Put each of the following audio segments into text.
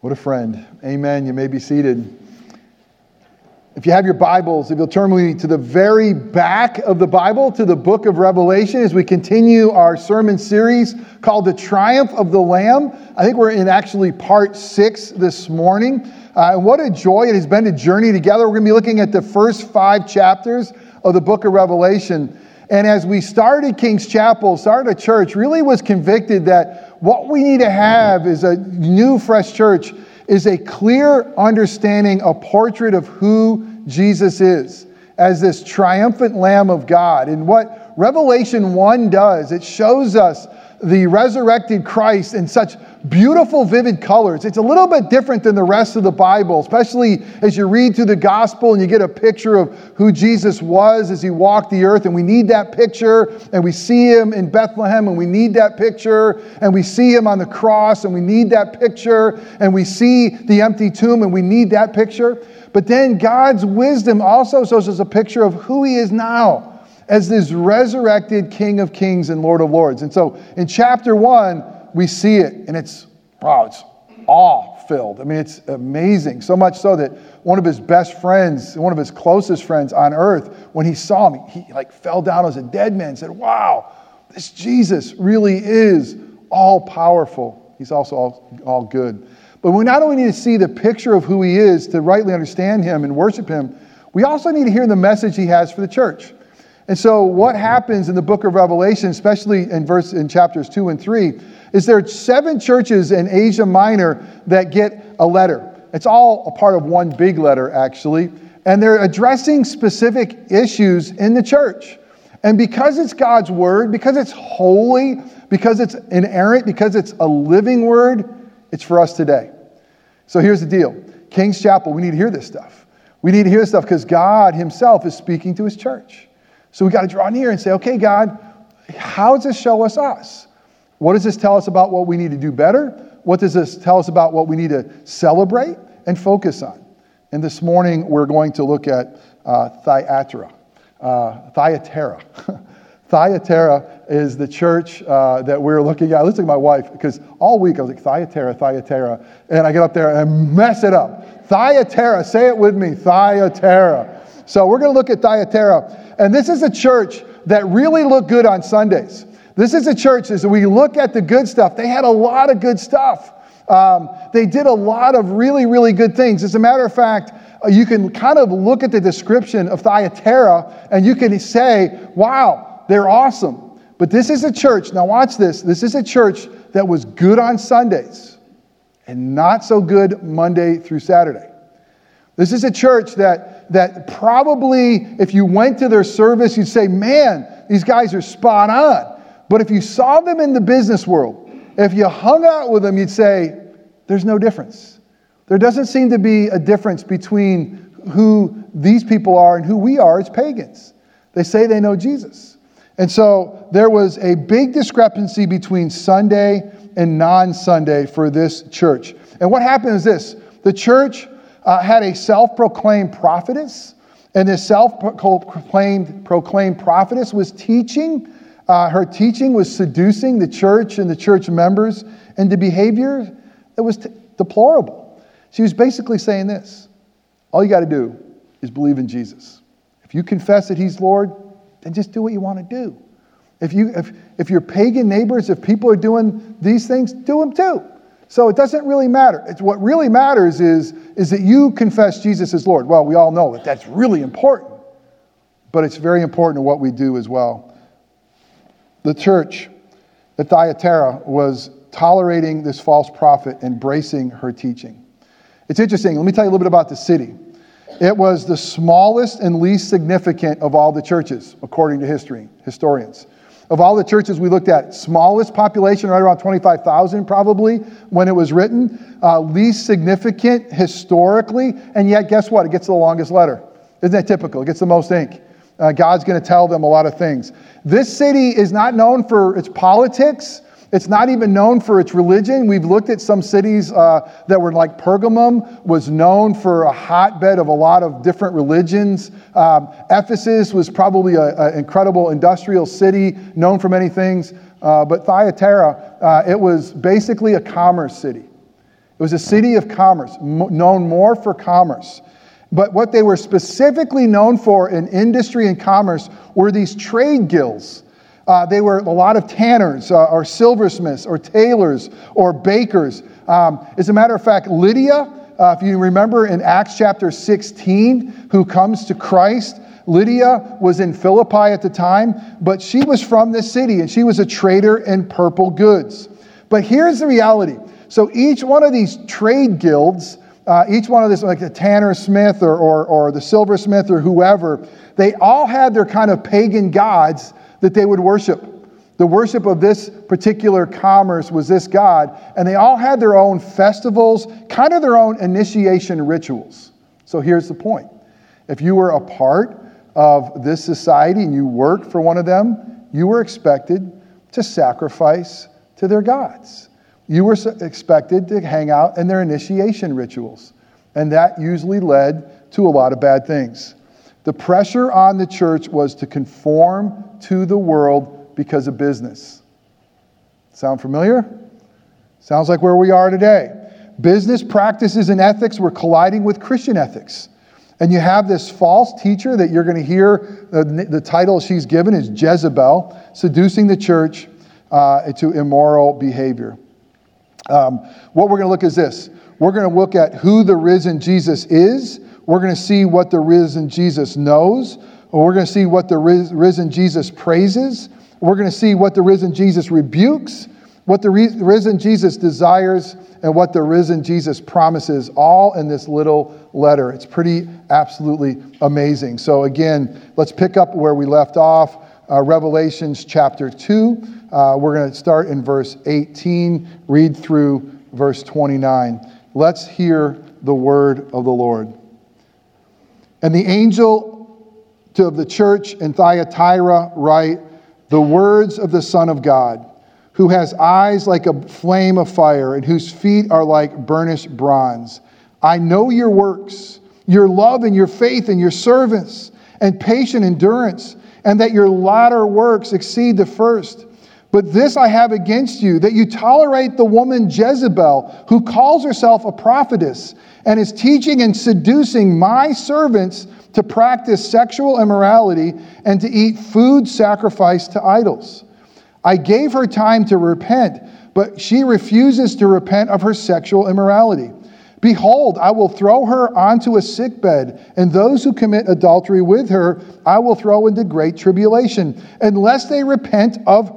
What a friend. Amen. You may be seated. If you have your Bibles, if you'll turn with me to the very back of the Bible, to the book of Revelation, as we continue our sermon series called The Triumph of the Lamb. I think we're in actually part 6 this morning. What a joy it has been to journey together. We're going to be looking at the first 5 chapters of the book of Revelation. And as we started King's Chapel, started a church, really was convicted that what we need to have is a new, fresh church, is a clear understanding, a portrait of who Jesus is as this triumphant Lamb of God. And what Revelation 1 does, it shows us the resurrected Christ in such beautiful, vivid colors. It's a little bit different than the rest of the Bible, especially as you read through the gospel and you get a picture of who Jesus was as he walked the earth. And we need that picture, and we see him in Bethlehem, and we need that picture, and we see him on the cross, and we need that picture, and we see the empty tomb, and we need that picture. But then God's wisdom also shows us a picture of who he is now, as this resurrected King of Kings and Lord of Lords. And so in chapter 1, we see it, and it's awe-filled. I mean, it's amazing, so much so that one of his best friends, one of his closest friends on earth, when he saw him, he fell down as a dead man and said, wow, this Jesus really is all-powerful. He's also all good. But we not only need to see the picture of who he is to rightly understand him and worship him, we also need to hear the message he has for the church. And so what happens in the book of Revelation, especially in chapters 2 and 3, is there are 7 churches in Asia Minor that get a letter. It's all a part of one big letter, actually. And they're addressing specific issues in the church. And because it's God's word, because it's holy, because it's inerrant, because it's a living word, it's for us today. So here's the deal. King's Chapel, we need to hear this stuff. We need to hear this stuff because God himself is speaking to his church. So we got to draw near and say, okay, God, how does this show us? What does this tell us about what we need to do better? What does this tell us about what we need to celebrate and focus on? And this morning, we're going to look at Thyatira. Thyatira is the church that we're looking at. I was looking at my wife, because all week I was like, Thyatira. And I get up there and I mess it up. Thyatira, say it with me, Thyatira. So we're going to look at Thyatira. And this is a church that really looked good on Sundays. This is a church, as we look at the good stuff, they had a lot of good stuff. They did a lot of really, really good things. As a matter of fact, you can kind of look at the description of Thyatira and you can say, wow, they're awesome. But this is a church, now watch this, this is a church that was good on Sundays and not so good Monday through Saturday. This is a church that probably, if you went to their service, you'd say, man, these guys are spot on. But if you saw them in the business world, if you hung out with them, you'd say, there's no difference. There doesn't seem to be a difference between who these people are and who we are as pagans. They say they know Jesus. And so there was a big discrepancy between Sunday and non-Sunday for this church. And what happened is this. The church had a self-proclaimed prophetess, and this self-proclaimed prophetess was teaching. Her teaching was seducing the church and the church members into behavior that was deplorable. She was basically saying this: all you got to do is believe in Jesus. If you confess that he's Lord, then just do what you want to do. If your pagan neighbors, if people are doing these things, do them too. So it doesn't really matter. What really matters is that you confess Jesus as Lord. Well, we all know that that's really important, but it's very important in what we do as well. The church at Thyatira was tolerating this false prophet, embracing her teaching. It's interesting. Let me tell you a little bit about the city. It was the smallest and least significant of all the churches, according to historians. Of all the churches we looked at, smallest population, right around 25,000 probably when it was written, least significant historically, and yet guess what? It gets the longest letter. Isn't that typical? It gets the most ink. God's going to tell them a lot of things. This city is not known for its politics. It's not even known for its religion. We've looked at some cities that were like Pergamum was known for a hotbed of a lot of different religions. Ephesus was probably an incredible industrial city known for many things. But Thyatira, it was basically a commerce city. It was a city of commerce, known more for commerce. But what they were specifically known for in industry and commerce were these trade guilds. They were a lot of tanners or silversmiths or tailors or bakers. As a matter of fact, Lydia, if you remember in Acts chapter 16, who comes to Christ, Lydia was in Philippi at the time, but she was from this city and she was a trader in purple goods. But here's the reality. So each one of these trade guilds, each one of these, like the tanner smith or the silversmith or whoever, they all had their kind of pagan gods that they would worship. The worship of this particular commerce was this god, and they all had their own festivals, kind of their own initiation rituals. So here's the point. If you were a part of this society and you worked for one of them, you were expected to sacrifice to their gods. You were expected to hang out in their initiation rituals. And that usually led to a lot of bad things. The pressure on the church was to conform to the world because of business. Sound familiar? Sounds like where we are today. Business practices and ethics were colliding with Christian ethics. And you have this false teacher that you're going to hear, the title she's given is Jezebel, seducing the church to immoral behavior. What we're going to look at is this. We're going to look at who the risen Jesus is. We're going to see what the risen Jesus knows. We're going to see what the risen Jesus praises. We're going to see what the risen Jesus rebukes, what the risen Jesus desires, and what the risen Jesus promises, all in this little letter. It's pretty absolutely amazing. So again, let's pick up where we left off. Revelation chapter 2. We're going to start in verse 18, read through verse 29. Let's hear the word of the Lord. And the angel of the church in Thyatira write, the words of the Son of God, who has eyes like a flame of fire and whose feet are like burnished bronze. I know your works, your love and your faith and your service and patient endurance, and that your latter works exceed the first. But this I have against you, that you tolerate the woman Jezebel, who calls herself a prophetess and is teaching and seducing my servants to practice sexual immorality and to eat food sacrificed to idols. I gave her time to repent, but she refuses to repent of her sexual immorality. Behold, I will throw her onto a sickbed, and those who commit adultery with her I will throw into great tribulation, unless they repent of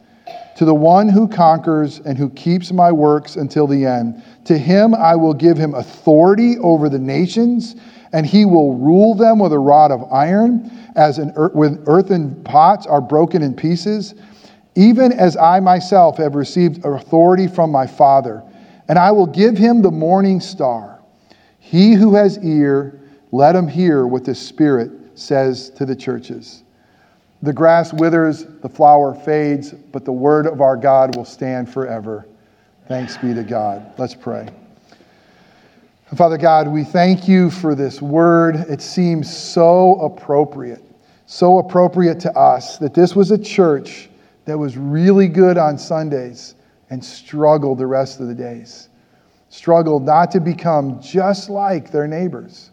To the one who conquers and who keeps my works until the end, to him I will give him authority over the nations, and he will rule them with a rod of iron, as with earthen pots are broken in pieces, even as I myself have received authority from my Father. And I will give him the morning star. He who has ear, let him hear what the Spirit says to the churches. The grass withers, the flower fades, but the word of our God will stand forever. Thanks be to God. Let's pray. Father God, we thank you for this word. It seems so appropriate to us, that this was a church that was really good on Sundays and struggled the rest of the days. Struggled not to become just like their neighbors.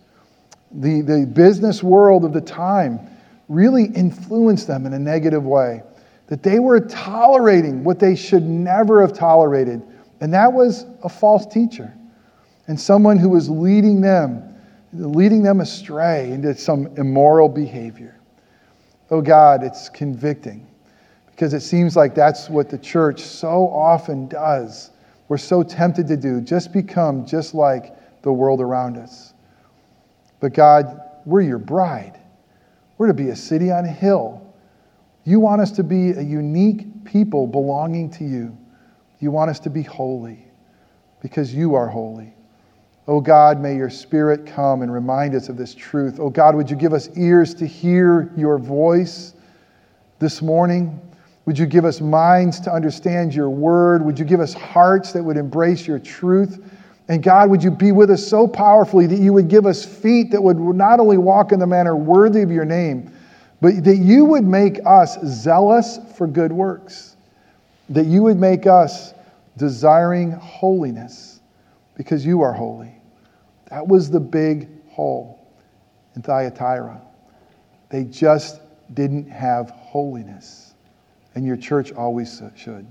The business world of the time really influenced them in a negative way, that they were tolerating what they should never have tolerated, and that was a false teacher and someone who was leading them astray into some immoral behavior. Oh God, it's convicting, because it seems like that's what the church so often does. We're so tempted to do, just become just like the world around us. But God, we're your bride. We're to be a city on a hill. You want us to be a unique people belonging to you. You want us to be holy, because you are holy. Oh God, may your Spirit come and remind us of this truth. Oh God, would you give us ears to hear your voice this morning? Would you give us minds to understand your word? Would you give us hearts that would embrace your truth? And God, would you be with us so powerfully that you would give us feet that would not only walk in the manner worthy of your name, but that you would make us zealous for good works, that you would make us desiring holiness because you are holy. That was the big hole in Thyatira. They just didn't have holiness, and your church always should.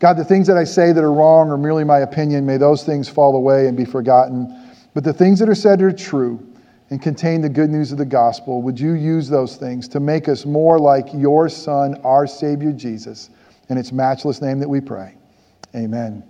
God, the things that I say that are wrong or merely my opinion, may those things fall away and be forgotten. But the things that are said are true and contain the good news of the gospel. Would you use those things to make us more like your Son, our Savior Jesus? In its matchless name that we pray. Amen.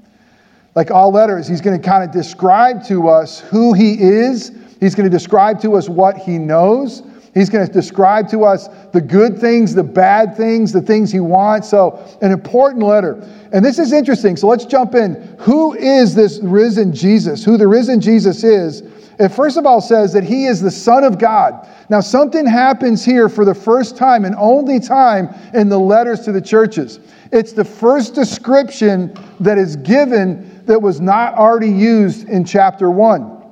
Like all letters, he's going to kind of describe to us who he is. He's going to describe to us what he knows. He's going to describe to us the good things, the bad things, the things he wants. So an important letter. And this is interesting. So let's jump in. Who is this risen Jesus? Who the risen Jesus is? It first of all says that he is the Son of God. Now something happens here for the first time and only time in the letters to the churches. It's the first description that is given that was not already used in chapter 1.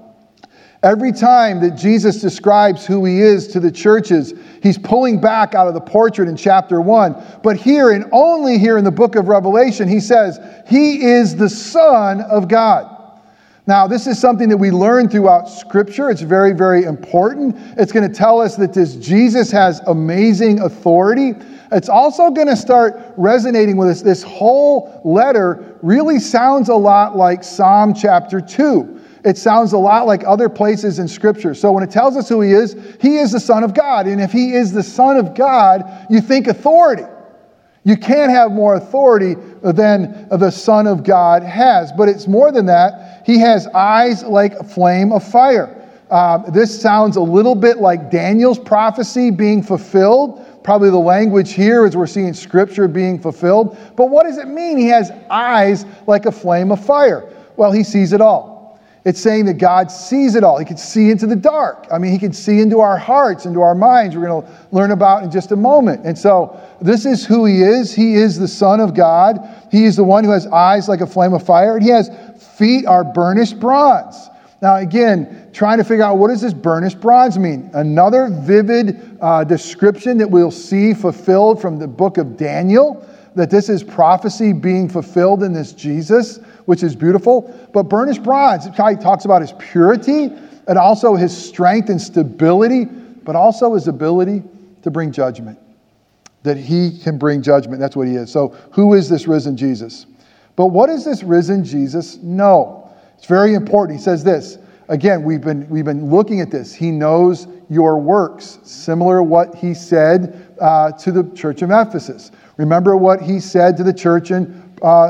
Every time that Jesus describes who he is to the churches, he's pulling back out of the portrait in chapter 1. But here and only here in the book of Revelation, he says, he is the Son of God. Now, this is something that we learn throughout Scripture. It's very, very important. It's going to tell us that this Jesus has amazing authority. It's also going to start resonating with us. This whole letter really sounds a lot like Psalm chapter 2. It sounds a lot like other places in Scripture. So when it tells us who he is the Son of God. And if he is the Son of God, you think authority. You can't have more authority than the Son of God has. But it's more than that. He has eyes like a flame of fire. This sounds a little bit like Daniel's prophecy being fulfilled. Probably the language here is we're seeing Scripture being fulfilled. But what does it mean he has eyes like a flame of fire? Well, he sees it all. It's saying that God sees it all. He can see into the dark. I mean, he can see into our hearts, into our minds. We're going to learn about in just a moment. And so this is who he is. He is the Son of God. He is the one who has eyes like a flame of fire. And he has feet are burnished bronze. Now, again, trying to figure out what does this burnished bronze mean? Another vivid description that we'll see fulfilled from the book of Daniel, that this is prophecy being fulfilled in this Jesus, which is beautiful. But burnished bronze, it talks about his purity and also his strength and stability, but also his ability to bring judgment, that he can bring judgment. That's what he is. So who is this risen Jesus? But what does this risen Jesus know? It's very important. He says this. Again, we've been looking at this. He knows your works, similar to what he said to the church of Ephesus. Remember what he said to the church in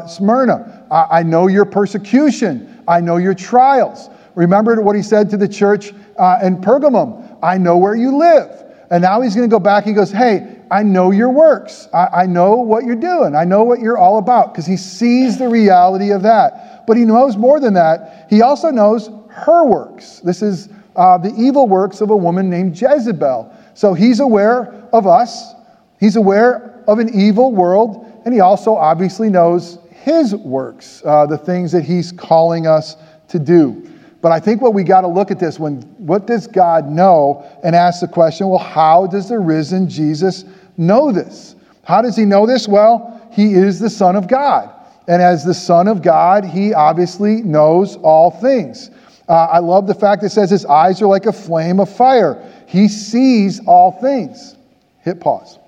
Smyrna. I know your persecution. I know your trials. Remember what he said to the church in Pergamum. I know where you live. And now he's going to go back. He goes, hey, I know your works. I know what you're doing. I know what you're all about. Because he sees the reality of that. But he knows more than that. He also knows her works. This is the evil works of a woman named Jezebel. So he's aware of us. He's aware of an evil world, and he also obviously knows his works, the things that he's calling us to do. But I think what we got to look at this, what does God know, and ask the question, well, how does the risen Jesus know this? How does he know this? Well, he is the Son of God. And as the Son of God, he obviously knows all things. I love the fact that it says his eyes are like a flame of fire. He sees all things. Hit pause.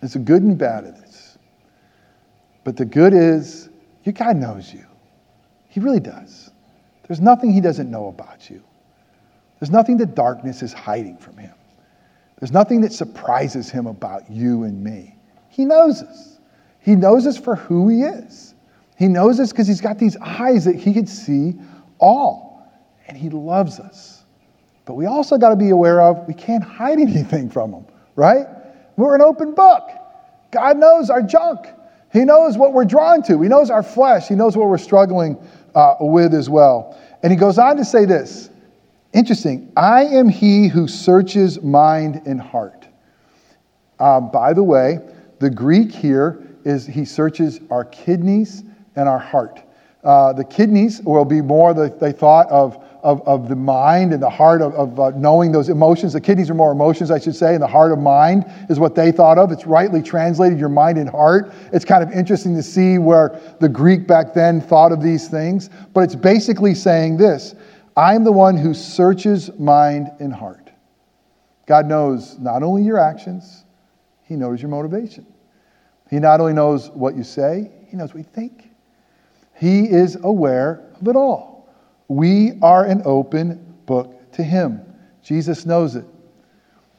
There's a good and bad of this. But the good is, your God knows you. He really does. There's nothing he doesn't know about you. There's nothing that darkness is hiding from him. There's nothing that surprises him about you and me. He knows us. He knows us for who he is. He knows us because he's got these eyes that he can see all. And he loves us. But we also got to be aware of, we can't hide anything from him, right? We're an open book. God knows our junk. He knows what we're drawn to. He knows our flesh. He knows what we're struggling with as well. And he goes on to say this. Interesting. I am he who searches mind and heart. By the way, the Greek here is he searches our kidneys and our heart. The kidneys will be more, they thought, of the mind and the heart of knowing those emotions. The kidneys are more emotions, I should say, and the heart of mind is what they thought of. It's rightly translated, your mind and heart. It's kind of interesting to see where the Greek back then thought of these things. But it's basically saying this, I'm the one who searches mind and heart. God knows not only your actions, he knows your motivation. He not only knows what you say, he knows what you think. He is aware of it all. We are an open book to him. Jesus knows it.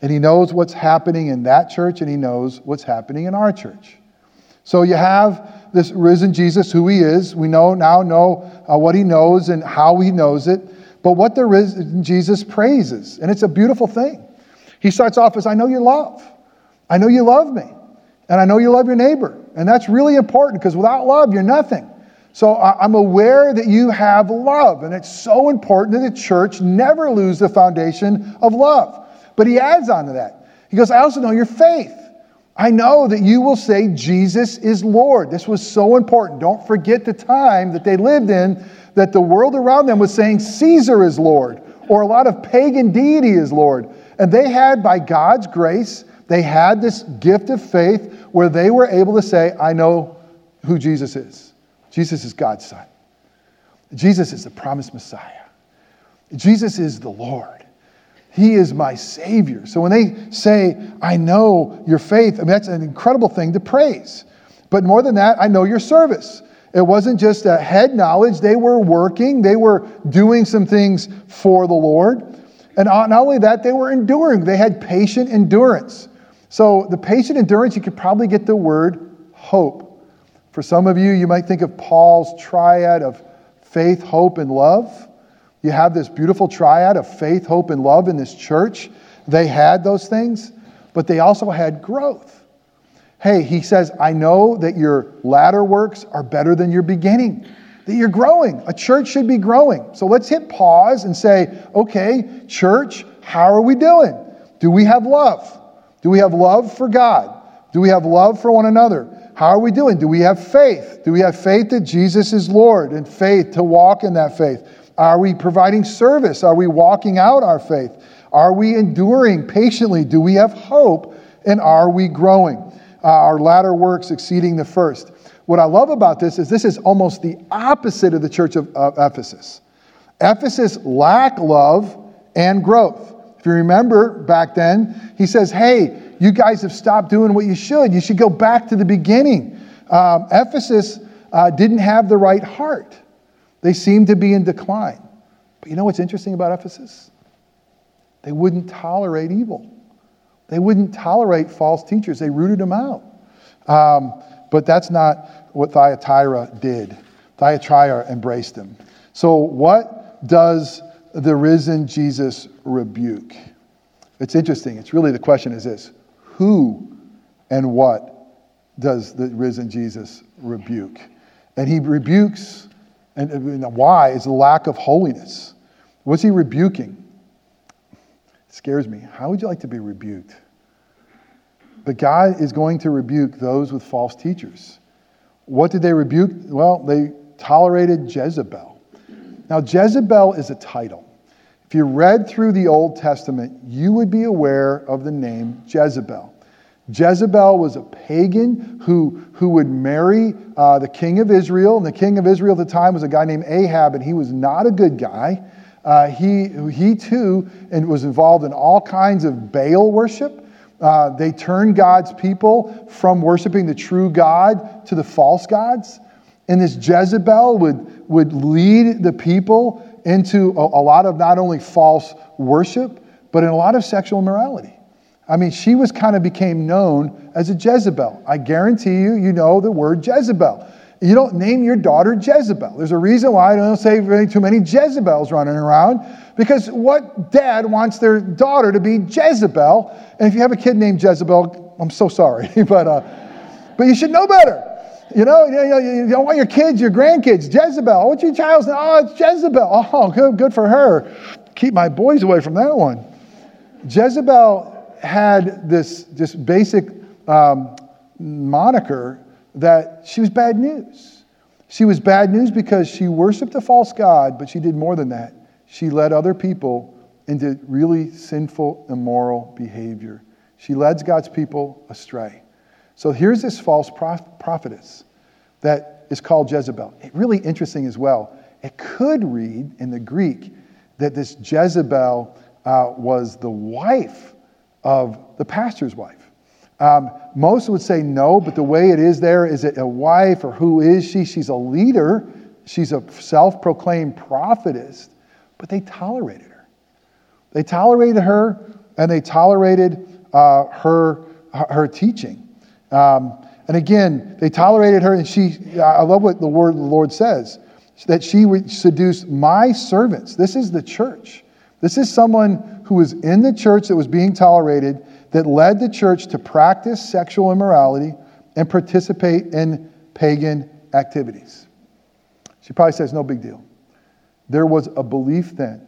And he knows what's happening in that church, and he knows what's happening in our church. So you have this risen Jesus, who he is. We know what he knows and how he knows it. But what the risen Jesus praises, and it's a beautiful thing. He starts off as, I know you love. I know you love me. And I know you love your neighbor. And that's really important, because without love, you're nothing. So I'm aware that you have love. And it's so important that the church never lose the foundation of love. But he adds on to that. He goes, I also know your faith. I know that you will say Jesus is Lord. This was so important. Don't forget the time that they lived in, that the world around them was saying Caesar is Lord, or a lot of pagan deity is Lord. And they had, by God's grace, they had this gift of faith where they were able to say, I know who Jesus is. Jesus is God's Son. Jesus is the promised Messiah. Jesus is the Lord. He is my Savior. So when they say, I know your faith, I mean, that's an incredible thing to praise. But more than that, I know your service. It wasn't just a head knowledge. They were working. They were doing some things for the Lord. And not only that, they were enduring. They had patient endurance. So the patient endurance, you could probably get the word hope. For some of you, you might think of Paul's triad of faith, hope, and love. You have this beautiful triad of faith, hope, and love in this church. They had those things, but they also had growth. Hey, he says, I know that your latter works are better than your beginning, that you're growing. A church should be growing. So let's hit pause and say, okay, church, how are we doing? Do we have love? Do we have love for God? Do we have love for one another? How are we doing? Do we have faith? Do we have faith that Jesus is Lord, and faith to walk in that faith? Are we providing service? Are we walking out our faith? Are we enduring patiently? Do we have hope? And are we growing? Our latter works exceeding the first. What I love about this is almost the opposite of the church of Ephesus. Ephesus lacked love and growth. If you remember back then, he says, hey, you guys have stopped doing what you should. You should go back to the beginning. Ephesus didn't have the right heart. They seemed to be in decline. But you know what's interesting about Ephesus? They wouldn't tolerate evil. They wouldn't tolerate false teachers. They rooted them out. But that's not what Thyatira did. Thyatira embraced them. So what does the risen Jesus rebuke? It's interesting. It's really the question is this. Who and what does the risen Jesus rebuke? And he rebukes... And why is the lack of holiness? What's he rebuking? It scares me. How would you like to be rebuked? But God is going to rebuke those with false teachers. What did they rebuke? Well, they tolerated Jezebel. Now, Jezebel is a title. If you read through the Old Testament, you would be aware of the name Jezebel. Jezebel was a pagan who would marry the king of Israel. And the king of Israel at the time was a guy named Ahab, and he was not a good guy. He was involved in all kinds of Baal worship. They turned God's people from worshiping the true God to the false gods. And this Jezebel would lead the people into a lot of not only false worship, but in a lot of sexual immorality. I mean, she was kind of became known as a Jezebel. I guarantee you, you know the word Jezebel. You don't name your daughter Jezebel. There's a reason why I don't say really too many Jezebels running around, because what dad wants their daughter to be Jezebel? And if you have a kid named Jezebel, I'm so sorry, but you should know better. You don't want your kids, your grandkids, Jezebel. Oh, what's your child's name? Oh, it's Jezebel. Oh, good for her. Keep my boys away from that one. Jezebel had this just basic moniker that she was bad news. She was bad news because she worshiped a false god, but she did more than that. She led other people into really sinful, immoral behavior. She led God's people astray. So here's this false prophetess that is called Jezebel. It, really interesting as well. It could read in the Greek that this Jezebel was the wife of the pastor's wife. Most would say no, but the way it is there, is it a wife or who is she? She's a leader. She's a self-proclaimed prophetess. But they tolerated her. They tolerated her, and they tolerated her teaching. And again, they tolerated her, and I love what the Lord says, that she would seduce my servants. This is the church. This is someone who was in the church that was being tolerated, that led the church to practice sexual immorality and participate in pagan activities. She probably says, no big deal. There was a belief then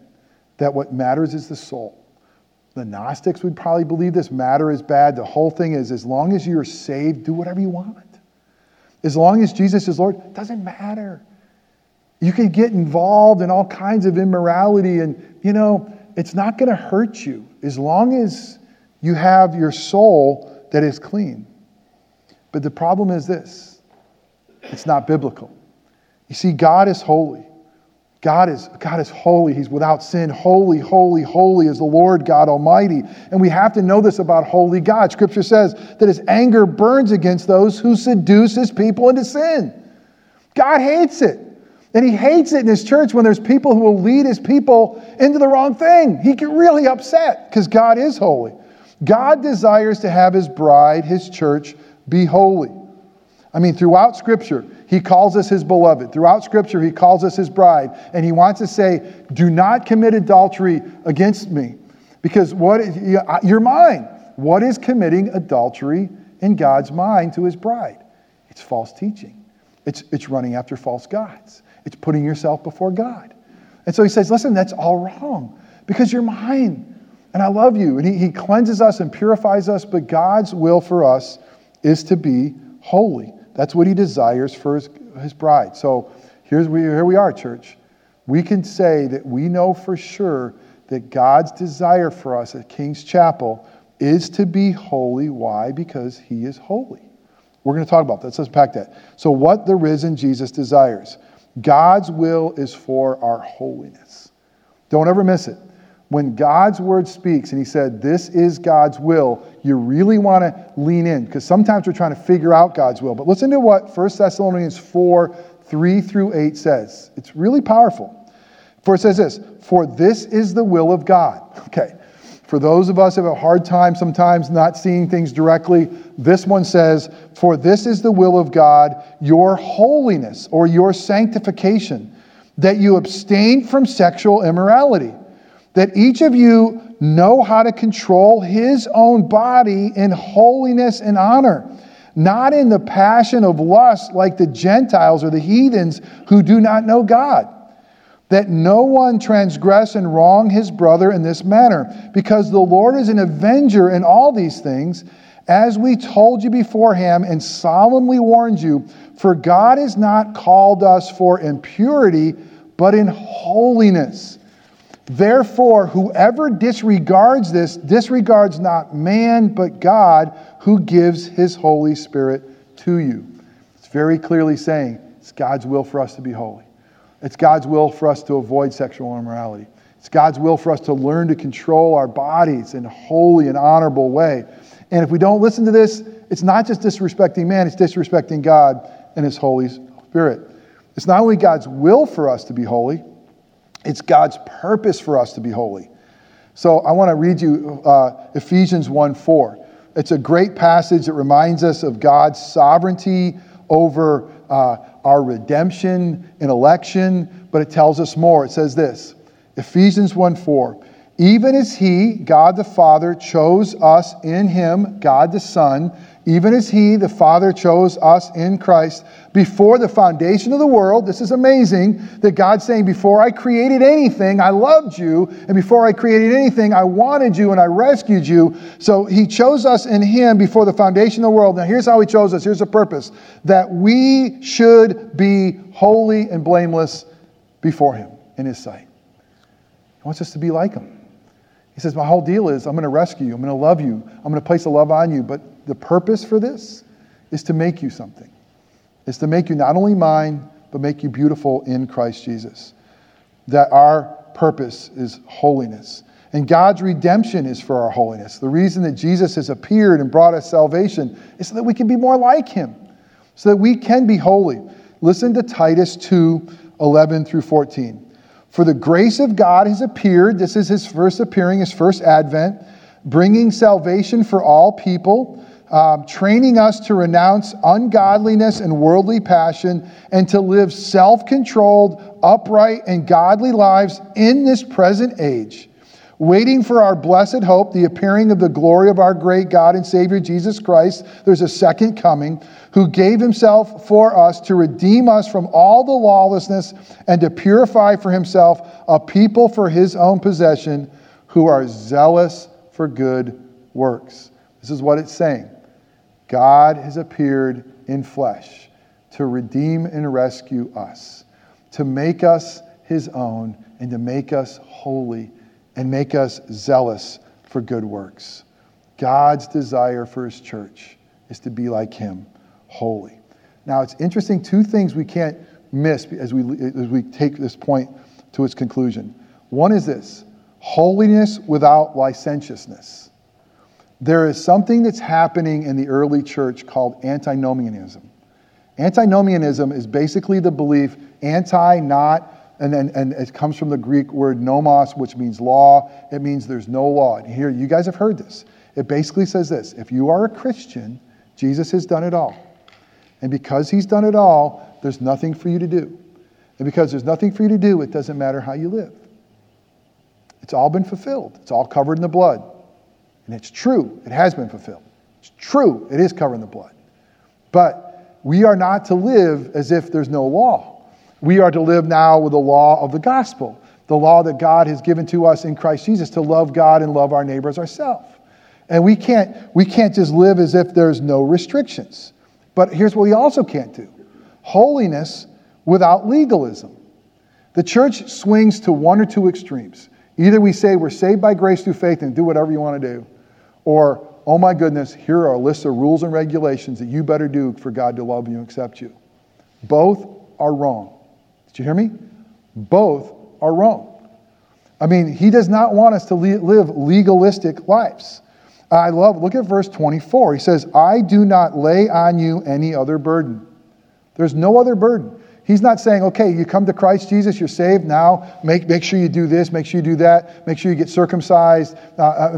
that what matters is the soul. The Gnostics would probably believe this. Matter is bad. The whole thing is, as long as you're saved, do whatever you want. As long as Jesus is Lord, it doesn't matter. You can get involved in all kinds of immorality and, it's not going to hurt you as long as you have your soul that is clean. But the problem is this. It's not biblical. You see, God is holy. God is holy. He's without sin. Holy, holy, holy is the Lord God Almighty. And we have to know this about holy God. Scripture says that his anger burns against those who seduce his people into sin. God hates it. And he hates it in his church when there's people who will lead his people into the wrong thing. He gets really upset because God is holy. God desires to have his bride, his church, be holy. Throughout Scripture, he calls us his beloved. Throughout Scripture, he calls us his bride. And he wants to say, do not commit adultery against me. Because you're mine. What is committing adultery in God's mind to his bride? It's false teaching. It's running after false gods. It's putting yourself before God. And so he says, listen, that's all wrong. Because you're mine. And I love you. And he cleanses us and purifies us. But God's will for us is to be holy. That's what he desires for his bride. So here we are, church. We can say that we know for sure that God's desire for us at King's Chapel is to be holy. Why? Because he is holy. We're going to talk about that. Let's unpack that. So what the risen Jesus desires. God's will is for our holiness. Don't ever miss it. When God's word speaks and he said, this is God's will, you really want to lean in, because sometimes we're trying to figure out God's will. But listen to what 1 Thessalonians 4:3-8 says. It's really powerful. For it says this, for this is the will of God. Okay. For those of us who have a hard time sometimes not seeing things directly, this one says, for this is the will of God, your holiness or your sanctification, that you abstain from sexual immorality. That each of you know how to control his own body in holiness and honor, not in the passion of lust like the Gentiles or the heathens who do not know God. That no one transgress and wrong his brother in this manner, because the Lord is an avenger in all these things, as we told you beforehand and solemnly warned you, for God has not called us for impurity, but in holiness. Therefore, whoever disregards this, disregards not man, but God, who gives his Holy Spirit to you. It's very clearly saying it's God's will for us to be holy. It's God's will for us to avoid sexual immorality. It's God's will for us to learn to control our bodies in a holy and honorable way. And if we don't listen to this, it's not just disrespecting man, it's disrespecting God and his Holy Spirit. It's not only God's will for us to be holy, it's God's purpose for us to be holy. So I want to read you Ephesians 1:4. It's a great passage that reminds us of God's sovereignty over our redemption and election, but it tells us more. It says this, Ephesians 1:4, even as he, God the Father, chose us in him, God the Son, even as he, the Father, chose us in Christ before the foundation of the world. This is amazing that God's saying, before I created anything, I loved you. And before I created anything, I wanted you and I rescued you. So he chose us in him before the foundation of the world. Now here's how he chose us. Here's the purpose. That we should be holy and blameless before him in his sight. He wants us to be like him. He says, my whole deal is I'm going to rescue you. I'm going to love you. I'm going to place a love on you. But the purpose for this is to make you something. It's to make you not only mine, but make you beautiful in Christ Jesus. That our purpose is holiness. And God's redemption is for our holiness. The reason that Jesus has appeared and brought us salvation is so that we can be more like him. So that we can be holy. Listen to Titus 2:11 through 14. For the grace of God has appeared. This is his first appearing, his first advent, bringing salvation for all people, training us to renounce ungodliness and worldly passion, and to live self-controlled, upright, and godly lives in this present age, waiting for our blessed hope, the appearing of the glory of our great God and Savior Jesus Christ. There's a second coming, who gave himself for us to redeem us from all the lawlessness and to purify for himself a people for his own possession who are zealous for good works. This is what it's saying. God has appeared in flesh to redeem and rescue us, to make us his own, and to make us holy and make us zealous for good works. God's desire for his church is to be like him, holy. Now it's interesting, two things we can't miss as we take this point to its conclusion. One is this, holiness without licentiousness. There is something that's happening in the early church called antinomianism. Antinomianism is basically the belief, anti, not, And it comes from the Greek word nomos, which means law. It means there's no law. And here, you guys have heard this. It basically says this. If you are a Christian, Jesus has done it all. And because he's done it all, there's nothing for you to do. And because there's nothing for you to do, it doesn't matter how you live. It's all been fulfilled. It's all covered in the blood. And it's true. It has been fulfilled. It's true. It is covered in the blood. But we are not to live as if there's no law. We are to live now with the law of the gospel, the law that God has given to us in Christ Jesus to love God and love our neighbor as ourselves. And we can't just live as if there's no restrictions. But here's what we also can't do. Holiness without legalism. The church swings to one or two extremes. Either we say we're saved by grace through faith and do whatever you want to do, or, oh my goodness, here are a list of rules and regulations that you better do for God to love you and accept you. Both are wrong. Did you hear me? Both are wrong. I mean, he does not want us to live legalistic lives. Look at verse 24. He says, I do not lay on you any other burden. There's no other burden. He's not saying, okay, you come to Christ Jesus, you're saved now. Make sure you do this, make sure you do that, make sure you get circumcised,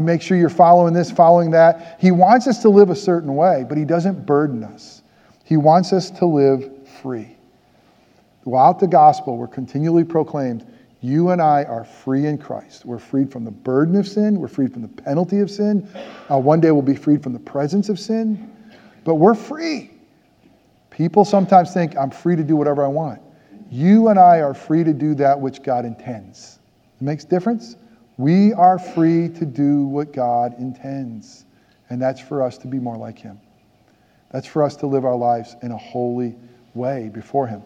make sure you're following this, following that. He wants us to live a certain way, but he doesn't burden us. He wants us to live free. Throughout the gospel, we're continually proclaimed, you and I are free in Christ. We're freed from the burden of sin. We're freed from the penalty of sin. One day we'll be freed from the presence of sin. But we're free. People sometimes think, I'm free to do whatever I want. You and I are free to do that which God intends. It makes a difference. We are free to do what God intends. And that's for us to be more like him. That's for us to live our lives in a holy way before him.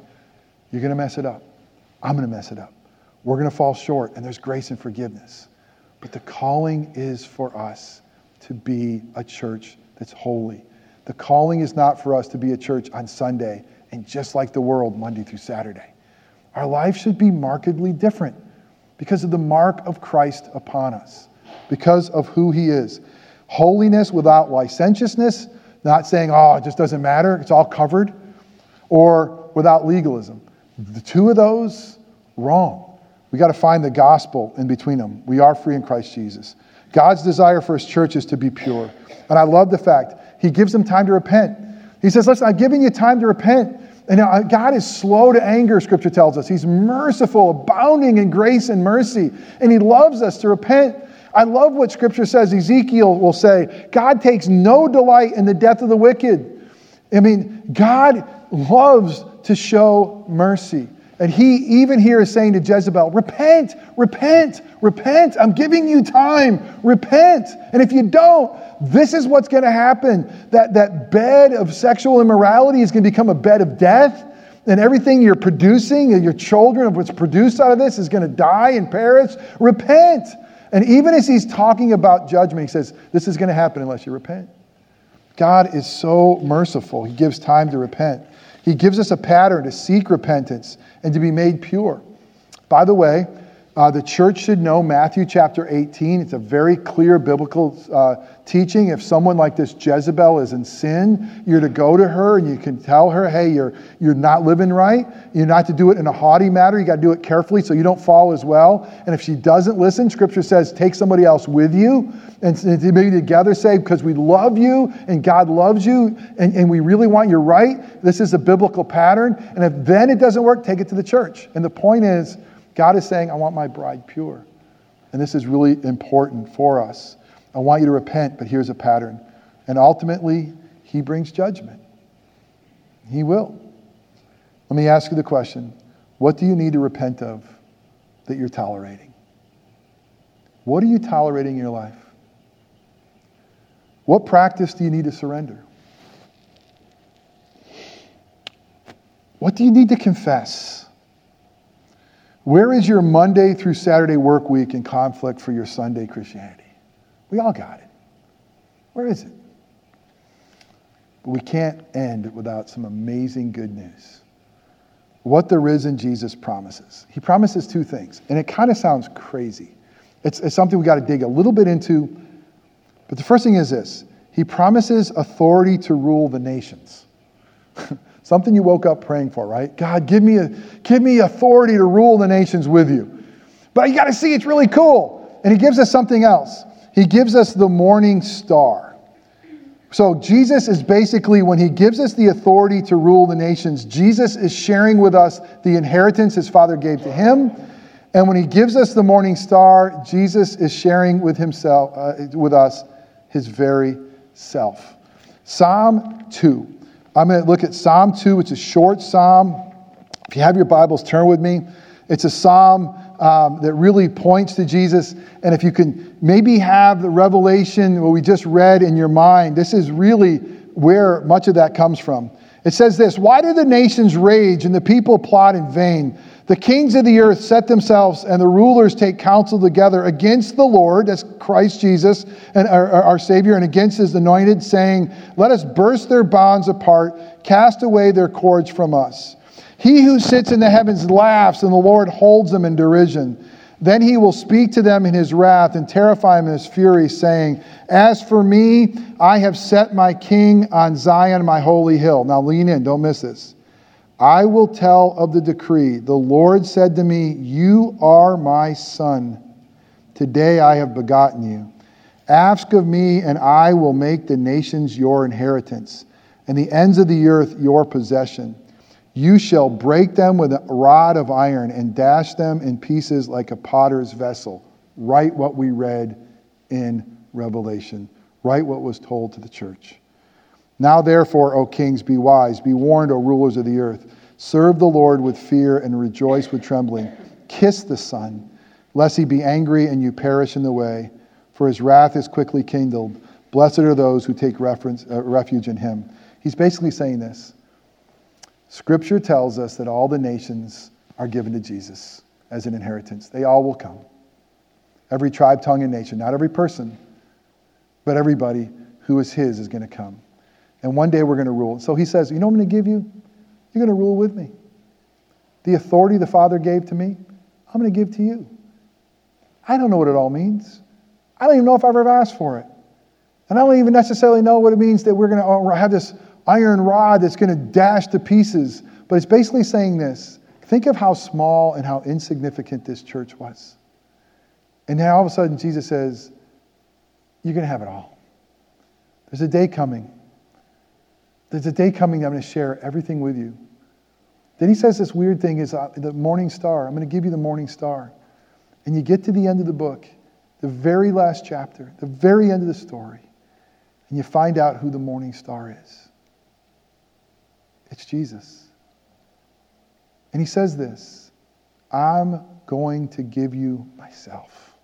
You're going to mess it up. I'm going to mess it up. We're going to fall short, and there's grace and forgiveness. But the calling is for us to be a church that's holy. The calling is not for us to be a church on Sunday and just like the world, Monday through Saturday. Our life should be markedly different because of the mark of Christ upon us, because of who he is. Holiness without licentiousness, not saying, oh, it just doesn't matter, it's all covered, or without legalism. The two of those, wrong. We got to find the gospel in between them. We are free in Christ Jesus. God's desire for his church is to be pure. And I love the fact he gives them time to repent. He says, listen, I've given you time to repent. And now God is slow to anger, Scripture tells us. He's merciful, abounding in grace and mercy. And he loves us to repent. I love what Scripture says. Ezekiel will say, God takes no delight in the death of the wicked. I mean, God loves to show mercy. And he even here is saying to Jezebel, repent, repent, repent. I'm giving you time. Repent. And if you don't, this is what's going to happen. That bed of sexual immorality is going to become a bed of death. And everything you're producing, and your children, of what's produced out of this, is going to die and perish. Repent. And even as he's talking about judgment, he says, this is going to happen unless you repent. God is so merciful. He gives time to repent. He gives us a pattern to seek repentance and to be made pure. By the way, the church should know Matthew chapter 18. It's a very clear biblical teaching. If someone like this Jezebel is in sin, you're to go to her and you can tell her, hey, you're not living right. You're not to do it in a haughty matter. You got to do it carefully so you don't fall as well. And if she doesn't listen, Scripture says, take somebody else with you. And maybe together say, because we love you and God loves you and we really want you right. This is a biblical pattern. And if then it doesn't work, take it to the church. And the point is, God is saying, I want my bride pure. And this is really important for us. I want you to repent, but here's a pattern. And ultimately, he brings judgment. He will. Let me ask you the question. What do you need to repent of that you're tolerating? What are you tolerating in your life? What practice do you need to surrender? What do you need to confess? Where is your Monday through Saturday work week in conflict for your Sunday Christianity? We all got it. Where is it? But we can't end without some amazing good news. What the risen Jesus promises. He promises two things, and it kind of sounds crazy. It's something we got to dig a little bit into. But the first thing is this. He promises authority to rule the nations. Something you woke up praying for, right? God, give me authority to rule the nations with you. But you got to see, it's really cool. And he gives us something else. He gives us the morning star. So Jesus is basically, when he gives us the authority to rule the nations, Jesus is sharing with us the inheritance his Father gave to him. And when he gives us the morning star, Jesus is sharing with himself, with us, his very self. Psalm 2. I'm going to look at Psalm 2. It's a short psalm. If you have your Bibles, turn with me. It's a psalm that really points to Jesus. And if you can maybe have the revelation, what we just read, in your mind, this is really where much of that comes from. It says this: Why do the nations rage and the people plot in vain? The kings of the earth set themselves and the rulers take counsel together against the Lord, that's Christ Jesus, and our Savior, and against his anointed, saying, Let us burst their bonds apart, cast away their cords from us. He who sits in the heavens laughs, and the Lord holds them in derision. Then he will speak to them in his wrath and terrify them in his fury, saying, As for me, I have set my king on Zion, my holy hill. Now lean in, don't miss this. I will tell of the decree. The Lord said to me, You are my son. Today I have begotten you. Ask of me, and I will make the nations your inheritance, and the ends of the earth your possession. You shall break them with a rod of iron and dash them in pieces like a potter's vessel. Write what we read in Revelation. Write what was told to the church. Now therefore, O kings, be wise. Be warned, O rulers of the earth. Serve the Lord with fear and rejoice with trembling. Kiss the Son, lest he be angry and you perish in the way. For his wrath is quickly kindled. Blessed are those who take refuge in him. He's basically saying this. Scripture tells us that all the nations are given to Jesus as an inheritance. They all will come. Every tribe, tongue, and nation. Not every person, but everybody who is his is going to come. And one day we're going to rule. So he says, you know what I'm going to give you? You're going to rule with me. The authority the Father gave to me, I'm going to give to you. I don't know what it all means. I don't even know if I've ever asked for it. And I don't even necessarily know what it means that we're going to have this iron rod that's going to dash to pieces. But it's basically saying this. Think of how small and how insignificant this church was. And now all of a sudden Jesus says, you're going to have it all. There's a day coming. There's a day coming that I'm going to share everything with you. Then he says this weird thing is the morning star. I'm going to give you the morning star. And you get to the end of the book the very last chapter, the very end of the story, and you find out who the morning star is. It's Jesus. And he says this, I'm going to give you myself.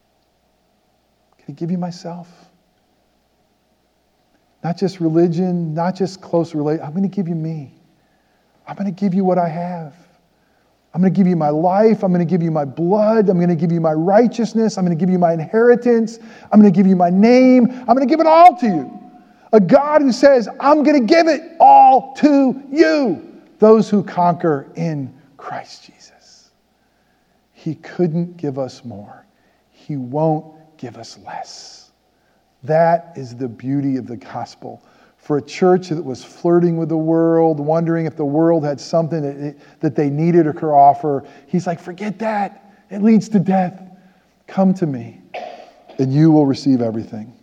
I'm going to give you myself. Not just religion, not just close relation. I'm going to give you me. I'm going to give you what I have. I'm going to give you my life. I'm going to give you my blood. I'm going to give you my righteousness. I'm going to give you my inheritance. I'm going to give you my name. I'm going to give it all to you. A God who says, I'm going to give it all to you. Those who conquer in Christ Jesus. He couldn't give us more. He won't give us less. That is the beauty of the gospel. For a church that was flirting with the world, wondering if the world had something that they needed or could offer, he's like, forget that. It leads to death. Come to me, and you will receive everything.